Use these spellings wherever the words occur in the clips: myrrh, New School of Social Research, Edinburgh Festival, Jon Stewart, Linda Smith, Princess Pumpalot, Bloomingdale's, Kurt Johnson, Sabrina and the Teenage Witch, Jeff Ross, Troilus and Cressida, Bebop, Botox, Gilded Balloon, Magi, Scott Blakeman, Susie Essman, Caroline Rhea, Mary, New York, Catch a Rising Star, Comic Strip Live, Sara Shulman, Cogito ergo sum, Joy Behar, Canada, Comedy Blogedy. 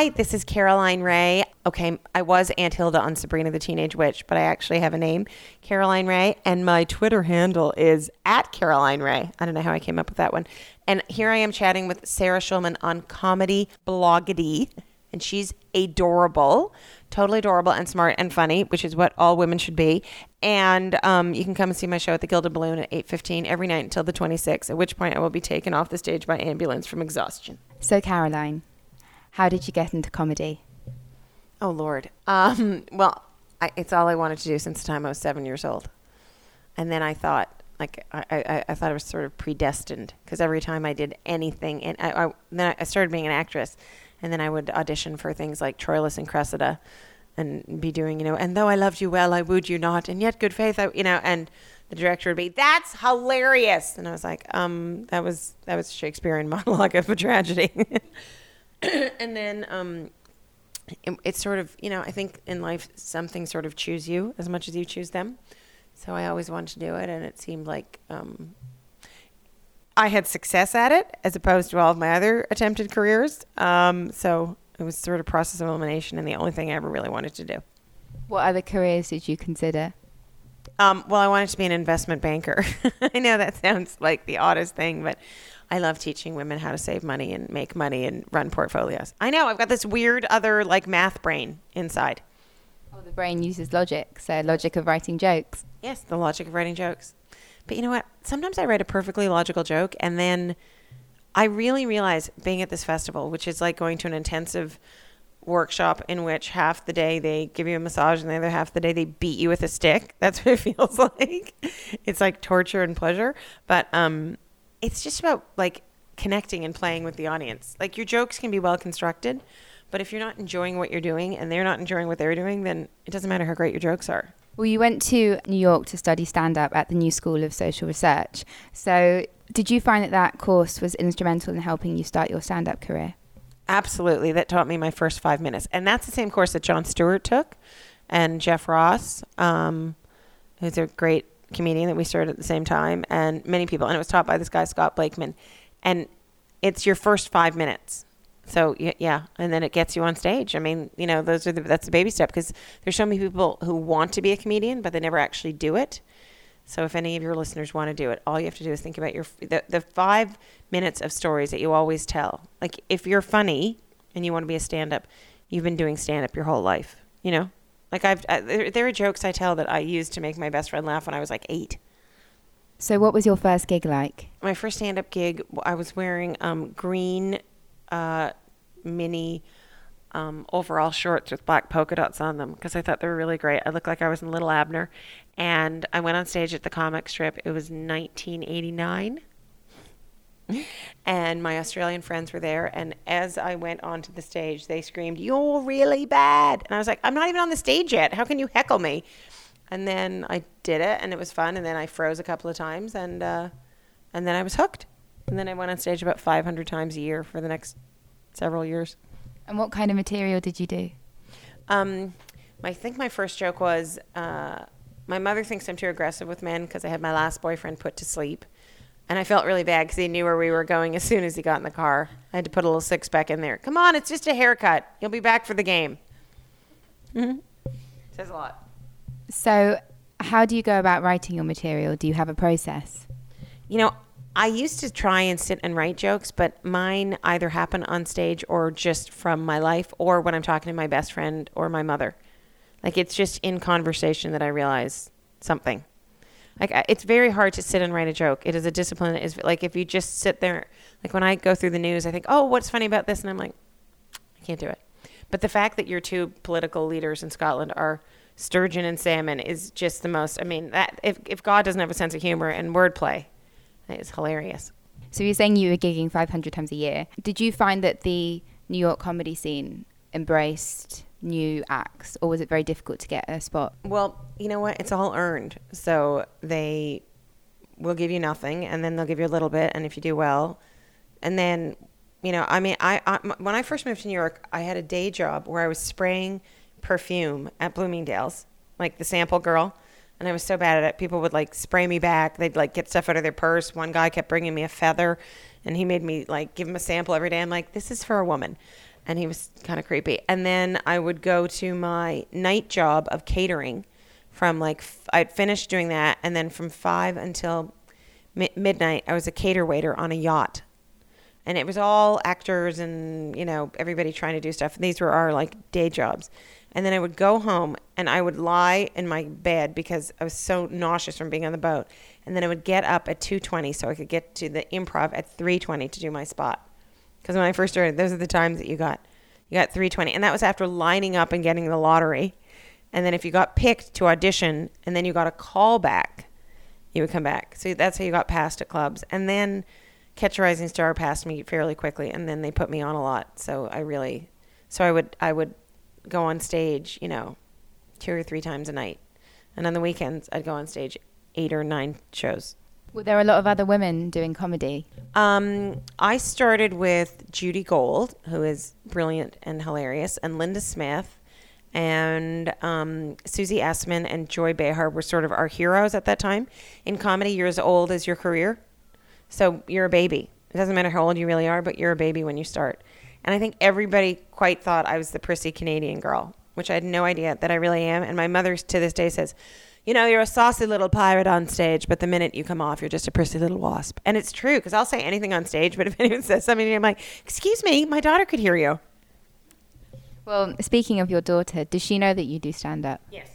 Hi, this is Caroline Rhea. Okay, I was Aunt Hilda on Sabrina the Teenage Witch, but I actually have a name, Caroline Rhea, and my Twitter handle is @CarolineRhea. I don't know how I came up with that one. And here I am chatting with Sara Shulman on Comedy Blogedy, and she's adorable, totally adorable and smart and funny, which is what all women should be. And you can come and see my show at the Gilded Balloon at 8:15 every night until the 26th, at which point I will be taken off the stage by ambulance from exhaustion. So Caroline, how did you get into comedy? Oh, Lord. It's all I wanted to do since the time I was 7 years old. And then I thought, I thought I was sort of predestined, because every time I did anything, and then I started being an actress, and then I would audition for things like Troilus and Cressida and be doing, and though I loved you well, I wooed you not, and yet good faith, and the director would be, that's hilarious. And I was like, that was a Shakespearean monologue of a tragedy. And then it's sort of, I think in life, some things sort of choose you as much as you choose them. So I always wanted to do it, and it seemed like I had success at it as opposed to all of my other attempted careers. So it was sort of process of elimination and the only thing I ever really wanted to do. What other careers did you consider? I wanted to be an investment banker. I know that sounds like the oddest thing, but I love teaching women how to save money and make money and run portfolios. I know, I've got this weird other math brain inside. Oh, the brain uses logic, so logic of writing jokes. Yes, the logic of writing jokes. But you know what? Sometimes I write a perfectly logical joke, and then I really realize, being at this festival, which is like going to an intensive workshop in which half the day they give you a massage and the other half the day they beat you with a stick. That's what it feels like. It's like torture and pleasure. But it's just about connecting and playing with the audience. Your jokes can be well constructed, but if you're not enjoying what you're doing and they're not enjoying what they're doing, then it doesn't matter how great your jokes are. Well, you went to New York to study stand-up at the New School of Social Research. So did you find that course was instrumental in helping you start your stand-up career? Absolutely. That taught me my first 5 minutes. And that's the same course that Jon Stewart took, and Jeff Ross, who's a great comedian that we started at the same time, and many people. And it was taught by this guy, Scott Blakeman. And it's your first 5 minutes. So, yeah. And then it gets you on stage. I mean, that's the baby step, because there's so many people who want to be a comedian, but they never actually do it. So if any of your listeners want to do it, all you have to do is think about the 5 minutes of stories that you always tell. If you're funny and you want to be a stand-up, you've been doing stand-up your whole life, there are jokes I tell that I used to make my best friend laugh when I was 8. So what was your first gig like? My first stand-up gig, I was wearing green mini overall shorts with black polka dots on them, because I thought they were really great. I looked like I was in Little Abner, and I went on stage at the Comic Strip. It was 1989, and my Australian friends were there, and as I went onto the stage, they screamed, "You're really bad!" And I was like, I'm not even on the stage yet. How can you heckle me? And then I did it, and it was fun, and then I froze a couple of times, and then I was hooked. And then I went on stage about 500 times a year for the next several years. And what kind of material did you do? I think my first joke was, my mother thinks I'm too aggressive with men because I had my last boyfriend put to sleep. And I felt really bad because he knew where we were going as soon as he got in the car. I had to put a little six-pack in there. Come on, it's just a haircut. You'll be back for the game. Mm-hmm. Says a lot. So how do you go about writing your material? Do you have a process? I used to try and sit and write jokes, but mine either happen on stage or just from my life or when I'm talking to my best friend or my mother. It's just in conversation that I realize something. It's very hard to sit and write a joke. It is a discipline. It is, if you just sit there, when I go through the news, I think, oh, what's funny about this? And I'm like, I can't do it. But the fact that your two political leaders in Scotland are sturgeon and salmon is just the most, that if God doesn't have a sense of humor and wordplay, it's hilarious. So you're saying you were gigging 500 times a year. Did you find that the New York comedy scene embraced new acts, or was it very difficult to get a spot? Well, you know what? It's all earned. So they will give you nothing, and then they'll give you a little bit, and if you do well. And then, when I first moved to New York, I had a day job where I was spraying perfume at Bloomingdale's, like the sample girl. And I was so bad at it. People would spray me back. They'd get stuff out of their purse. One guy kept bringing me a feather, and he made me give him a sample every day. I'm like, this is for a woman. and he was kind of creepy. And then I would go to my night job of catering from like, I'd finished doing that, and then from 5 until midnight, I was a cater waiter on a yacht. And it was all actors and, you know, everybody trying to do stuff. And these were our like day jobs. And then I would go home and I would lie in my bed because I was so nauseous from being on the boat. And then I would get up at 2:20 so I could get to the improv at 3:20 to do my spot. Because when I first started, those are the times that you got. You got 3:20. And that was after lining up and getting the lottery. And then if you got picked to audition and then you got a call back, you would come back. So that's how you got passed at clubs. And then Catch a Rising Star passed me fairly quickly. And then they put me on a lot. So I would go on stage, you know, 2 or 3 times a night. And on the weekends, I'd go on stage 8 or 9 shows. Were there a lot of other women doing comedy? I started with Judy Gold, who is brilliant and hilarious, and Linda Smith, and Susie Essman and Joy Behar were sort of our heroes at that time. In comedy, you're as old as your career. So you're a baby. It doesn't matter how old you really are, but you're a baby when you start. And I think everybody quite thought I was the prissy Canadian girl, which I had no idea that I really am. And my mother to this day says, you know, you're a saucy little pirate on stage, but the minute you come off, you're just a prissy little wasp. And it's true, because I'll say anything on stage, but if anyone says something to me, I'm like, excuse me, my daughter could hear you. Well, speaking of your daughter, does she know that you do stand-up? Yes.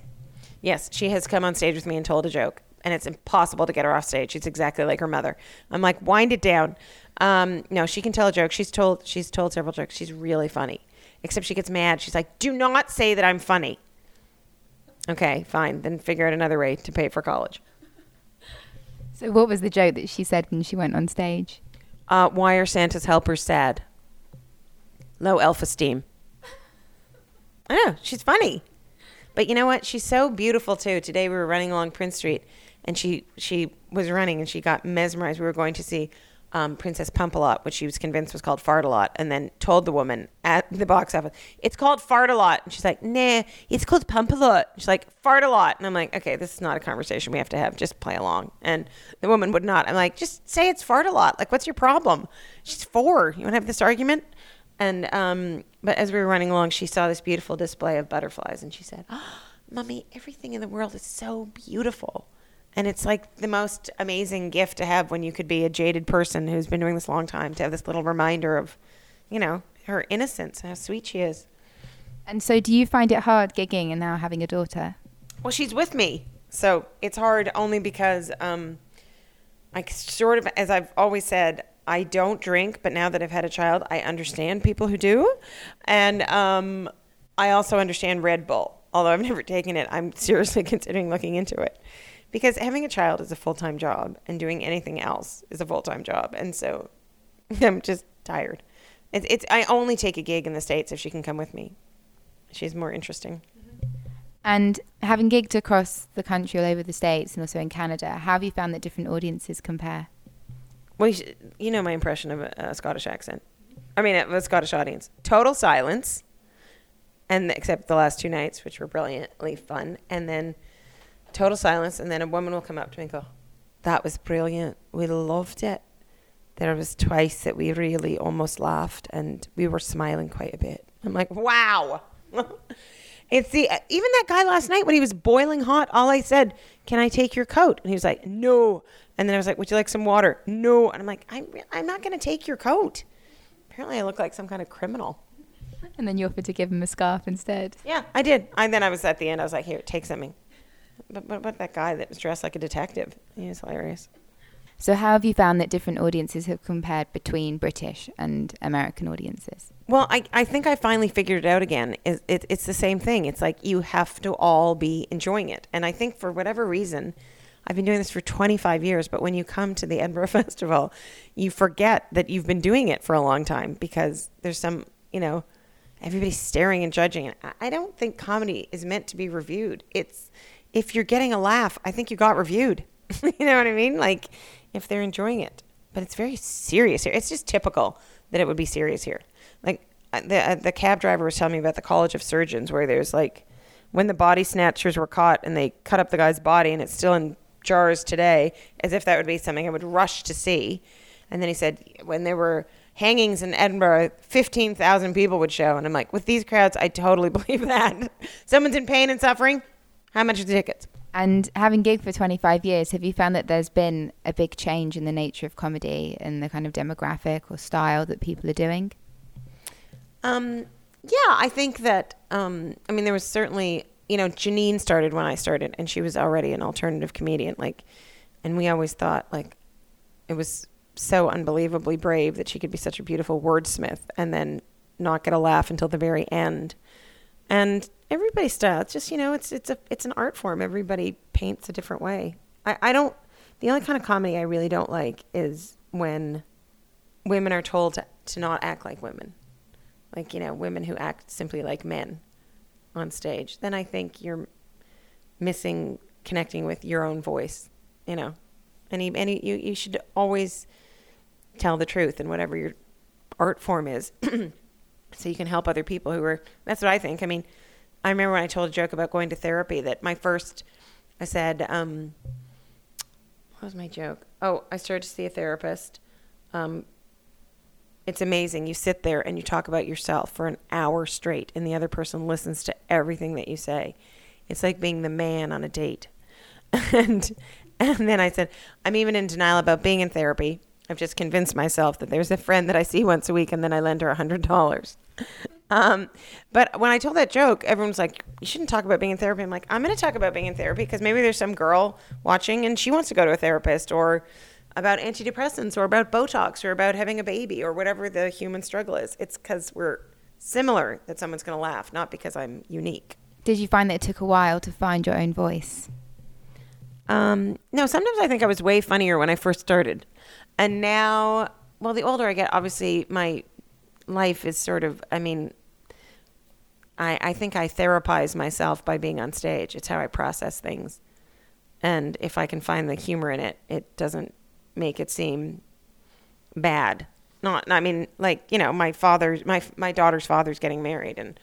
Yes, she has come on stage with me and told a joke, and it's impossible to get her off stage. She's exactly like her mother. I'm like, wind it down. No, she can tell a joke. She's told several jokes. She's really funny, except she gets mad. She's like, do not say that I'm funny. Okay, fine. Then figure out another way to pay for college. So what was the joke that she said when she went on stage? Why are Santa's helpers sad? Low self-esteem. I know, she's funny. But you know what? She's so beautiful too. Today we were running along Prince Street and she was running and she got mesmerized. We were going to see Princess Pumpalot, which she was convinced was called Fartalot, and then told the woman at the box office, it's called Fartalot. And she's like, nah, it's called Pumpalot. She's like, Fartalot. And I'm like, okay, this is not a conversation we have to have. Just play along. And the woman would not. I'm like, just say it's Fartalot. Like, what's your problem? She's 4. You want to have this argument? And but as we were running along, she saw this beautiful display of butterflies, and she said, oh, Mommy, everything in the world is so beautiful. And it's like the most amazing gift to have when you could be a jaded person who's been doing this a long time, to have this little reminder of, you know, her innocence and how sweet she is. And so do you find it hard gigging and now having a daughter? Well, she's with me. So it's hard only because I sort of, as I've always said, I don't drink. But now that I've had a child, I understand people who do. And I also understand Red Bull. Although I've never taken it, I'm seriously considering looking into it. Because having a child is a full-time job, and doing anything else is a full-time job. And so I'm just tired. I only take a gig in the States if she can come with me. She's more interesting. And having gigged across the country, all over the States, and also in Canada, how have you found that different audiences compare? Well, you know my impression of a Scottish accent. I mean, of a Scottish audience. Total silence, and except the last 2 nights, which were brilliantly fun. And then total silence, and then a woman will come up to me and go, that was brilliant, we loved it. There was twice that we really almost laughed, and we were smiling quite a bit. I'm like, wow. It's even that guy last night when he was boiling hot, all I said, can I take your coat? And he was like, no. And then I was like, would you like some water? No. And I'm like, I'm not going to take your coat. Apparently I look like some kind of criminal. And then you offered to give him a scarf instead. Yeah, I did. And then I was at the end, I was like, here, take something. But what about that guy that was dressed like a detective? He was hilarious. So how have you found that different audiences have compared between British and American audiences? Well, I think I finally figured it out again. It's the same thing. It's like you have to all be enjoying it. And I think for whatever reason, I've been doing this for 25 years, but when you come to the Edinburgh Festival, you forget that you've been doing it for a long time because there's some, you know, everybody's staring and judging. And I don't think comedy is meant to be reviewed. It's... if you're getting a laugh, I think you got reviewed. You know what I mean? Like, if they're enjoying it. But it's very serious here. It's just typical that it would be serious here. Like, the cab driver was telling me about the College of Surgeons, where there's, like, when the body snatchers were caught and they cut up the guy's body and it's still in jars today, as if that would be something I would rush to see. And then he said, when there were hangings in Edinburgh, 15,000 people would show. And I'm like, with these crowds, I totally believe that. Someone's in pain and suffering. How much are the tickets? And having gigged for 25 years, have you found that there's been a big change in the nature of comedy and the kind of demographic or style that people are doing? Yeah, I think that, I mean, there was certainly, you know, Janine started when I started, and she was already an alternative comedian. Like, and we always thought, like, it was so unbelievably brave that she could be such a beautiful wordsmith and then not get a laugh until the very end. And everybody's style, it's just, you know, it's an art form. Everybody paints a different way. The only kind of comedy I really don't like is when women are told to not act like women. Like, you know, women who act simply like men on stage. Then I think you're missing connecting with your own voice, you know. You should always tell the truth in whatever your art form is. So you can help other people who are, that's what I think. I mean, I remember when I told a joke about going to therapy that I said, what was my joke? Oh, I started to see a therapist. It's amazing. You sit there and you talk about yourself for an hour straight and the other person listens to everything that you say. It's like being the man on a date. And then I said, I'm even in denial about being in therapy. I've just convinced myself that there's a friend that I see once a week and then I lend her $100. But when I told that joke, everyone's like, you shouldn't talk about being in therapy. I'm like, I'm going to talk about being in therapy because maybe there's some girl watching and she wants to go to a therapist, or about antidepressants, or about Botox, or about having a baby, or whatever the human struggle is. It's because we're similar that someone's going to laugh, not because I'm unique. Did you find that it took a while to find your own voice? No, sometimes I think I was way funnier when I first started. And now, well, the older I get, obviously my life is sort of, I mean, I think I therapize myself by being on stage. It's how I process things. And if I can find the humor in it, it doesn't make it seem bad. Not, I mean, like, you know, my daughter's father's getting married, and,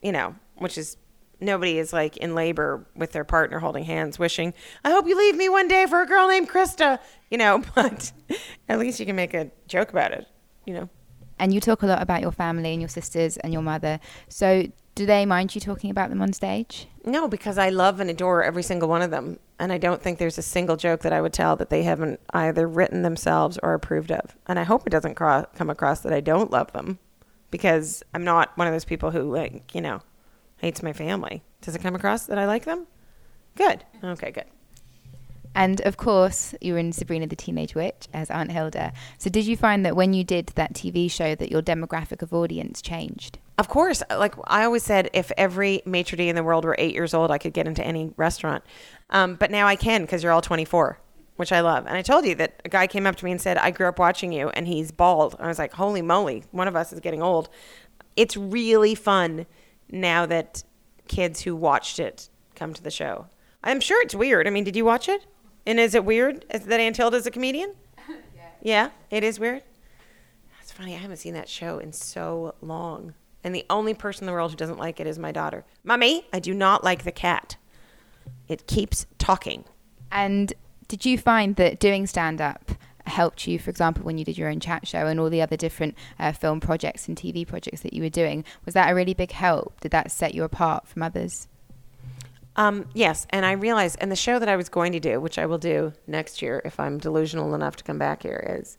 you know, which is, nobody is like in labor with their partner holding hands wishing, I hope you leave me one day for a girl named Krista, you know, but at least you can make a joke about it, you know. And you talk a lot about your family and your sisters and your mother. So do they mind you talking about them on stage? No, because I love and adore every single one of them. And I don't think there's a single joke that I would tell that they haven't either written themselves or approved of. And I hope it doesn't come across that I don't love them, because I'm not one of those people who, like, you know, hates my family. Does it come across that I like them? Good. Okay, good. And of course, you were in Sabrina the Teenage Witch as Aunt Hilda. So did you find that when you did that TV show that your demographic of audience changed? Of course. Like I always said, if every maitre d' in the world were 8 years old, I could get into any restaurant. But now I can, because you're all 24, which I love. And I told you that a guy came up to me and said, I grew up watching you, and he's bald. And I was like, holy moly, one of us is getting old. It's really fun now that kids who watched it come to the show. I'm sure it's weird. I mean, did you watch it? And is it weird that Aunt Hilda's a comedian? Yeah, it is weird. That's funny. I haven't seen that show in so long. And the only person in the world who doesn't like it is my daughter. Mommy, I do not like the cat. It keeps talking. And did you find that doing stand-up helped you, for example, when you did your own chat show and all the other different film projects and TV projects that you were doing? Was that a really big help? Did that set you apart from others? Yes, and I realized, and the show that I was going to do, which I will do next year if I'm delusional enough to come back here, is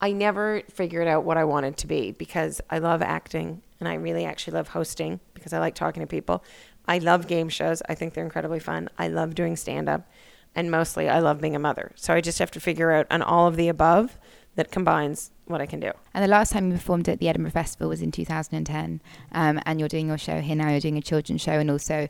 I never figured out what I wanted to be, because I love acting and I really actually love hosting because I like talking to people. I love game shows. I think they're incredibly fun. I love doing stand-up, and mostly I love being a mother. So I just have to figure out on all of the above that combines what I can do. And the last time you performed at the Edinburgh Festival was in 2010, and you're doing your show here now. You're doing a children's show and also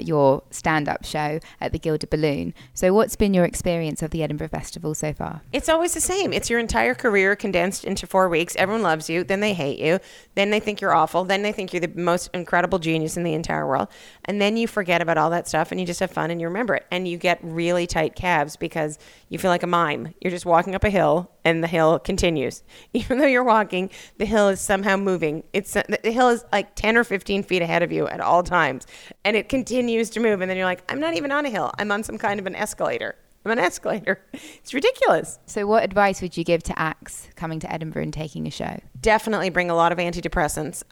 your stand-up show at the Gilded Balloon. So what's been your experience of the Edinburgh Festival so far? It's always the same. It's your entire career condensed into 4 weeks. Everyone loves you, then they hate you, then they think you're awful, then they think you're the most incredible genius in the entire world, and then you forget about all that stuff and you just have fun and you remember it, and you get really tight calves because you feel like a mime. You're just walking up a hill and the hill continues. Even though you're walking, the hill is somehow moving. The hill is like 10 or 15 feet ahead of you at all times. And it continues to move. And then you're like, I'm not even on a hill. I'm on some kind of an escalator. I'm an escalator. It's ridiculous. So what advice would you give to acts coming to Edinburgh and taking a show? Definitely bring a lot of antidepressants.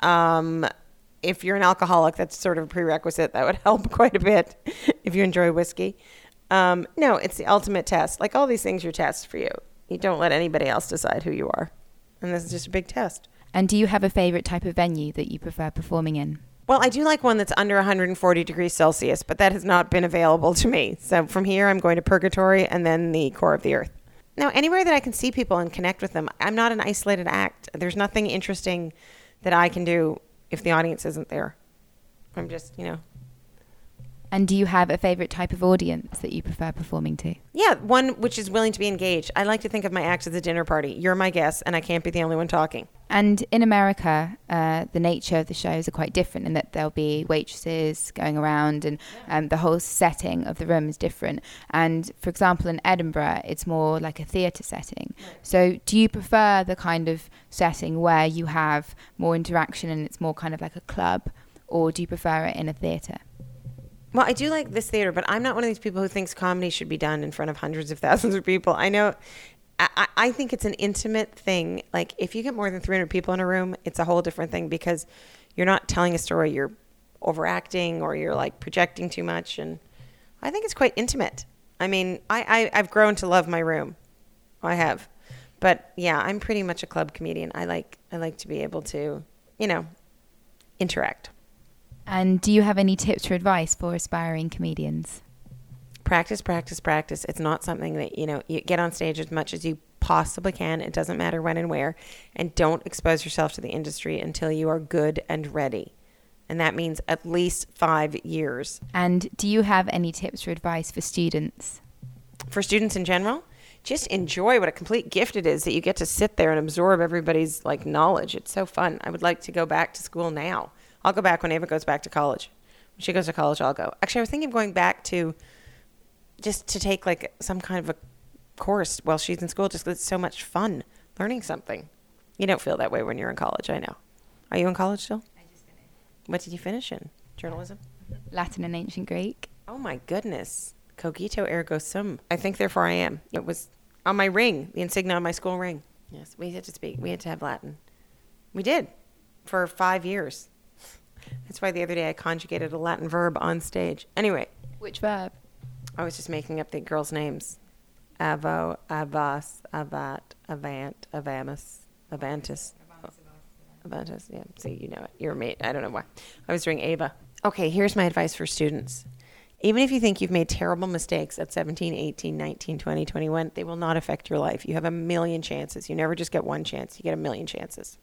If you're an alcoholic, that's sort of a prerequisite. That would help quite a bit if you enjoy whiskey. No, it's the ultimate test. Like all these things are tests for you. You don't let anybody else decide who you are. And this is just a big test. And do you have a favorite type of venue that you prefer performing in? Well, I do like one that's under 140 degrees Celsius, but that has not been available to me. So from here, I'm going to Purgatory and then the Core of the Earth. Now, anywhere that I can see people and connect with them, I'm not an isolated act. There's nothing interesting that I can do if the audience isn't there. I'm just, you know. And do you have a favorite type of audience that you prefer performing to? Yeah, one which is willing to be engaged. I like to think of my act as a dinner party. You're my guest, and I can't be the only one talking. And in America, the nature of the shows are quite different in that there'll be waitresses going around and the whole setting of the room is different. And for example, in Edinburgh, it's more like a theatre setting. So do you prefer the kind of setting where you have more interaction and it's more kind of like a club, or do you prefer it in a theatre? Well, I do like this theater, but I'm not one of these people who thinks comedy should be done in front of hundreds of thousands of people. I know, I think it's an intimate thing. Like, if you get more than 300 people in a room, it's a whole different thing because you're not telling a story, you're overacting or you're, like, projecting too much. And I think it's quite intimate. I mean, I've grown to love my room. I have. But, yeah, I'm pretty much a club comedian. I like to be able to, you know, interact. And do you have any tips or advice for aspiring comedians? Practice, practice, practice. It's not something that, you know, you get on stage as much as you possibly can. It doesn't matter when and where. And don't expose yourself to the industry until you are good and ready. And that means at least 5 years. And do you have any tips or advice for students? For students in general? Just enjoy what a complete gift it is that you get to sit there and absorb everybody's, like, knowledge. It's so fun. I would like to go back to school now. I'll go back when Ava goes back to college. When she goes to college, I'll go. Actually, I was thinking of going back to just to take like some kind of a course while she's in school just because it's so much fun learning something. You don't feel that way when you're in college, I know. Are you in college still? I just finished. What did you finish in? Journalism? Latin and ancient Greek. Oh my goodness. Cogito ergo sum. I think therefore I am. It was on my ring, the insignia on my school ring. Yes, we had to speak. We had to have Latin. We did for 5 years. That's why the other day I conjugated a Latin verb on stage. Anyway. Which verb? I was just making up the girls' names. Avo, avas, avat, avant, avamus, avantis. Avantis, yeah. See, you know it. You're a mate. I don't know why. I was doing Ava. Okay, here's my advice for students. Even if you think you've made terrible mistakes at 17, 18, 19, 20, 21, they will not affect your life. You have a million chances. You never just get one chance. You get a million chances.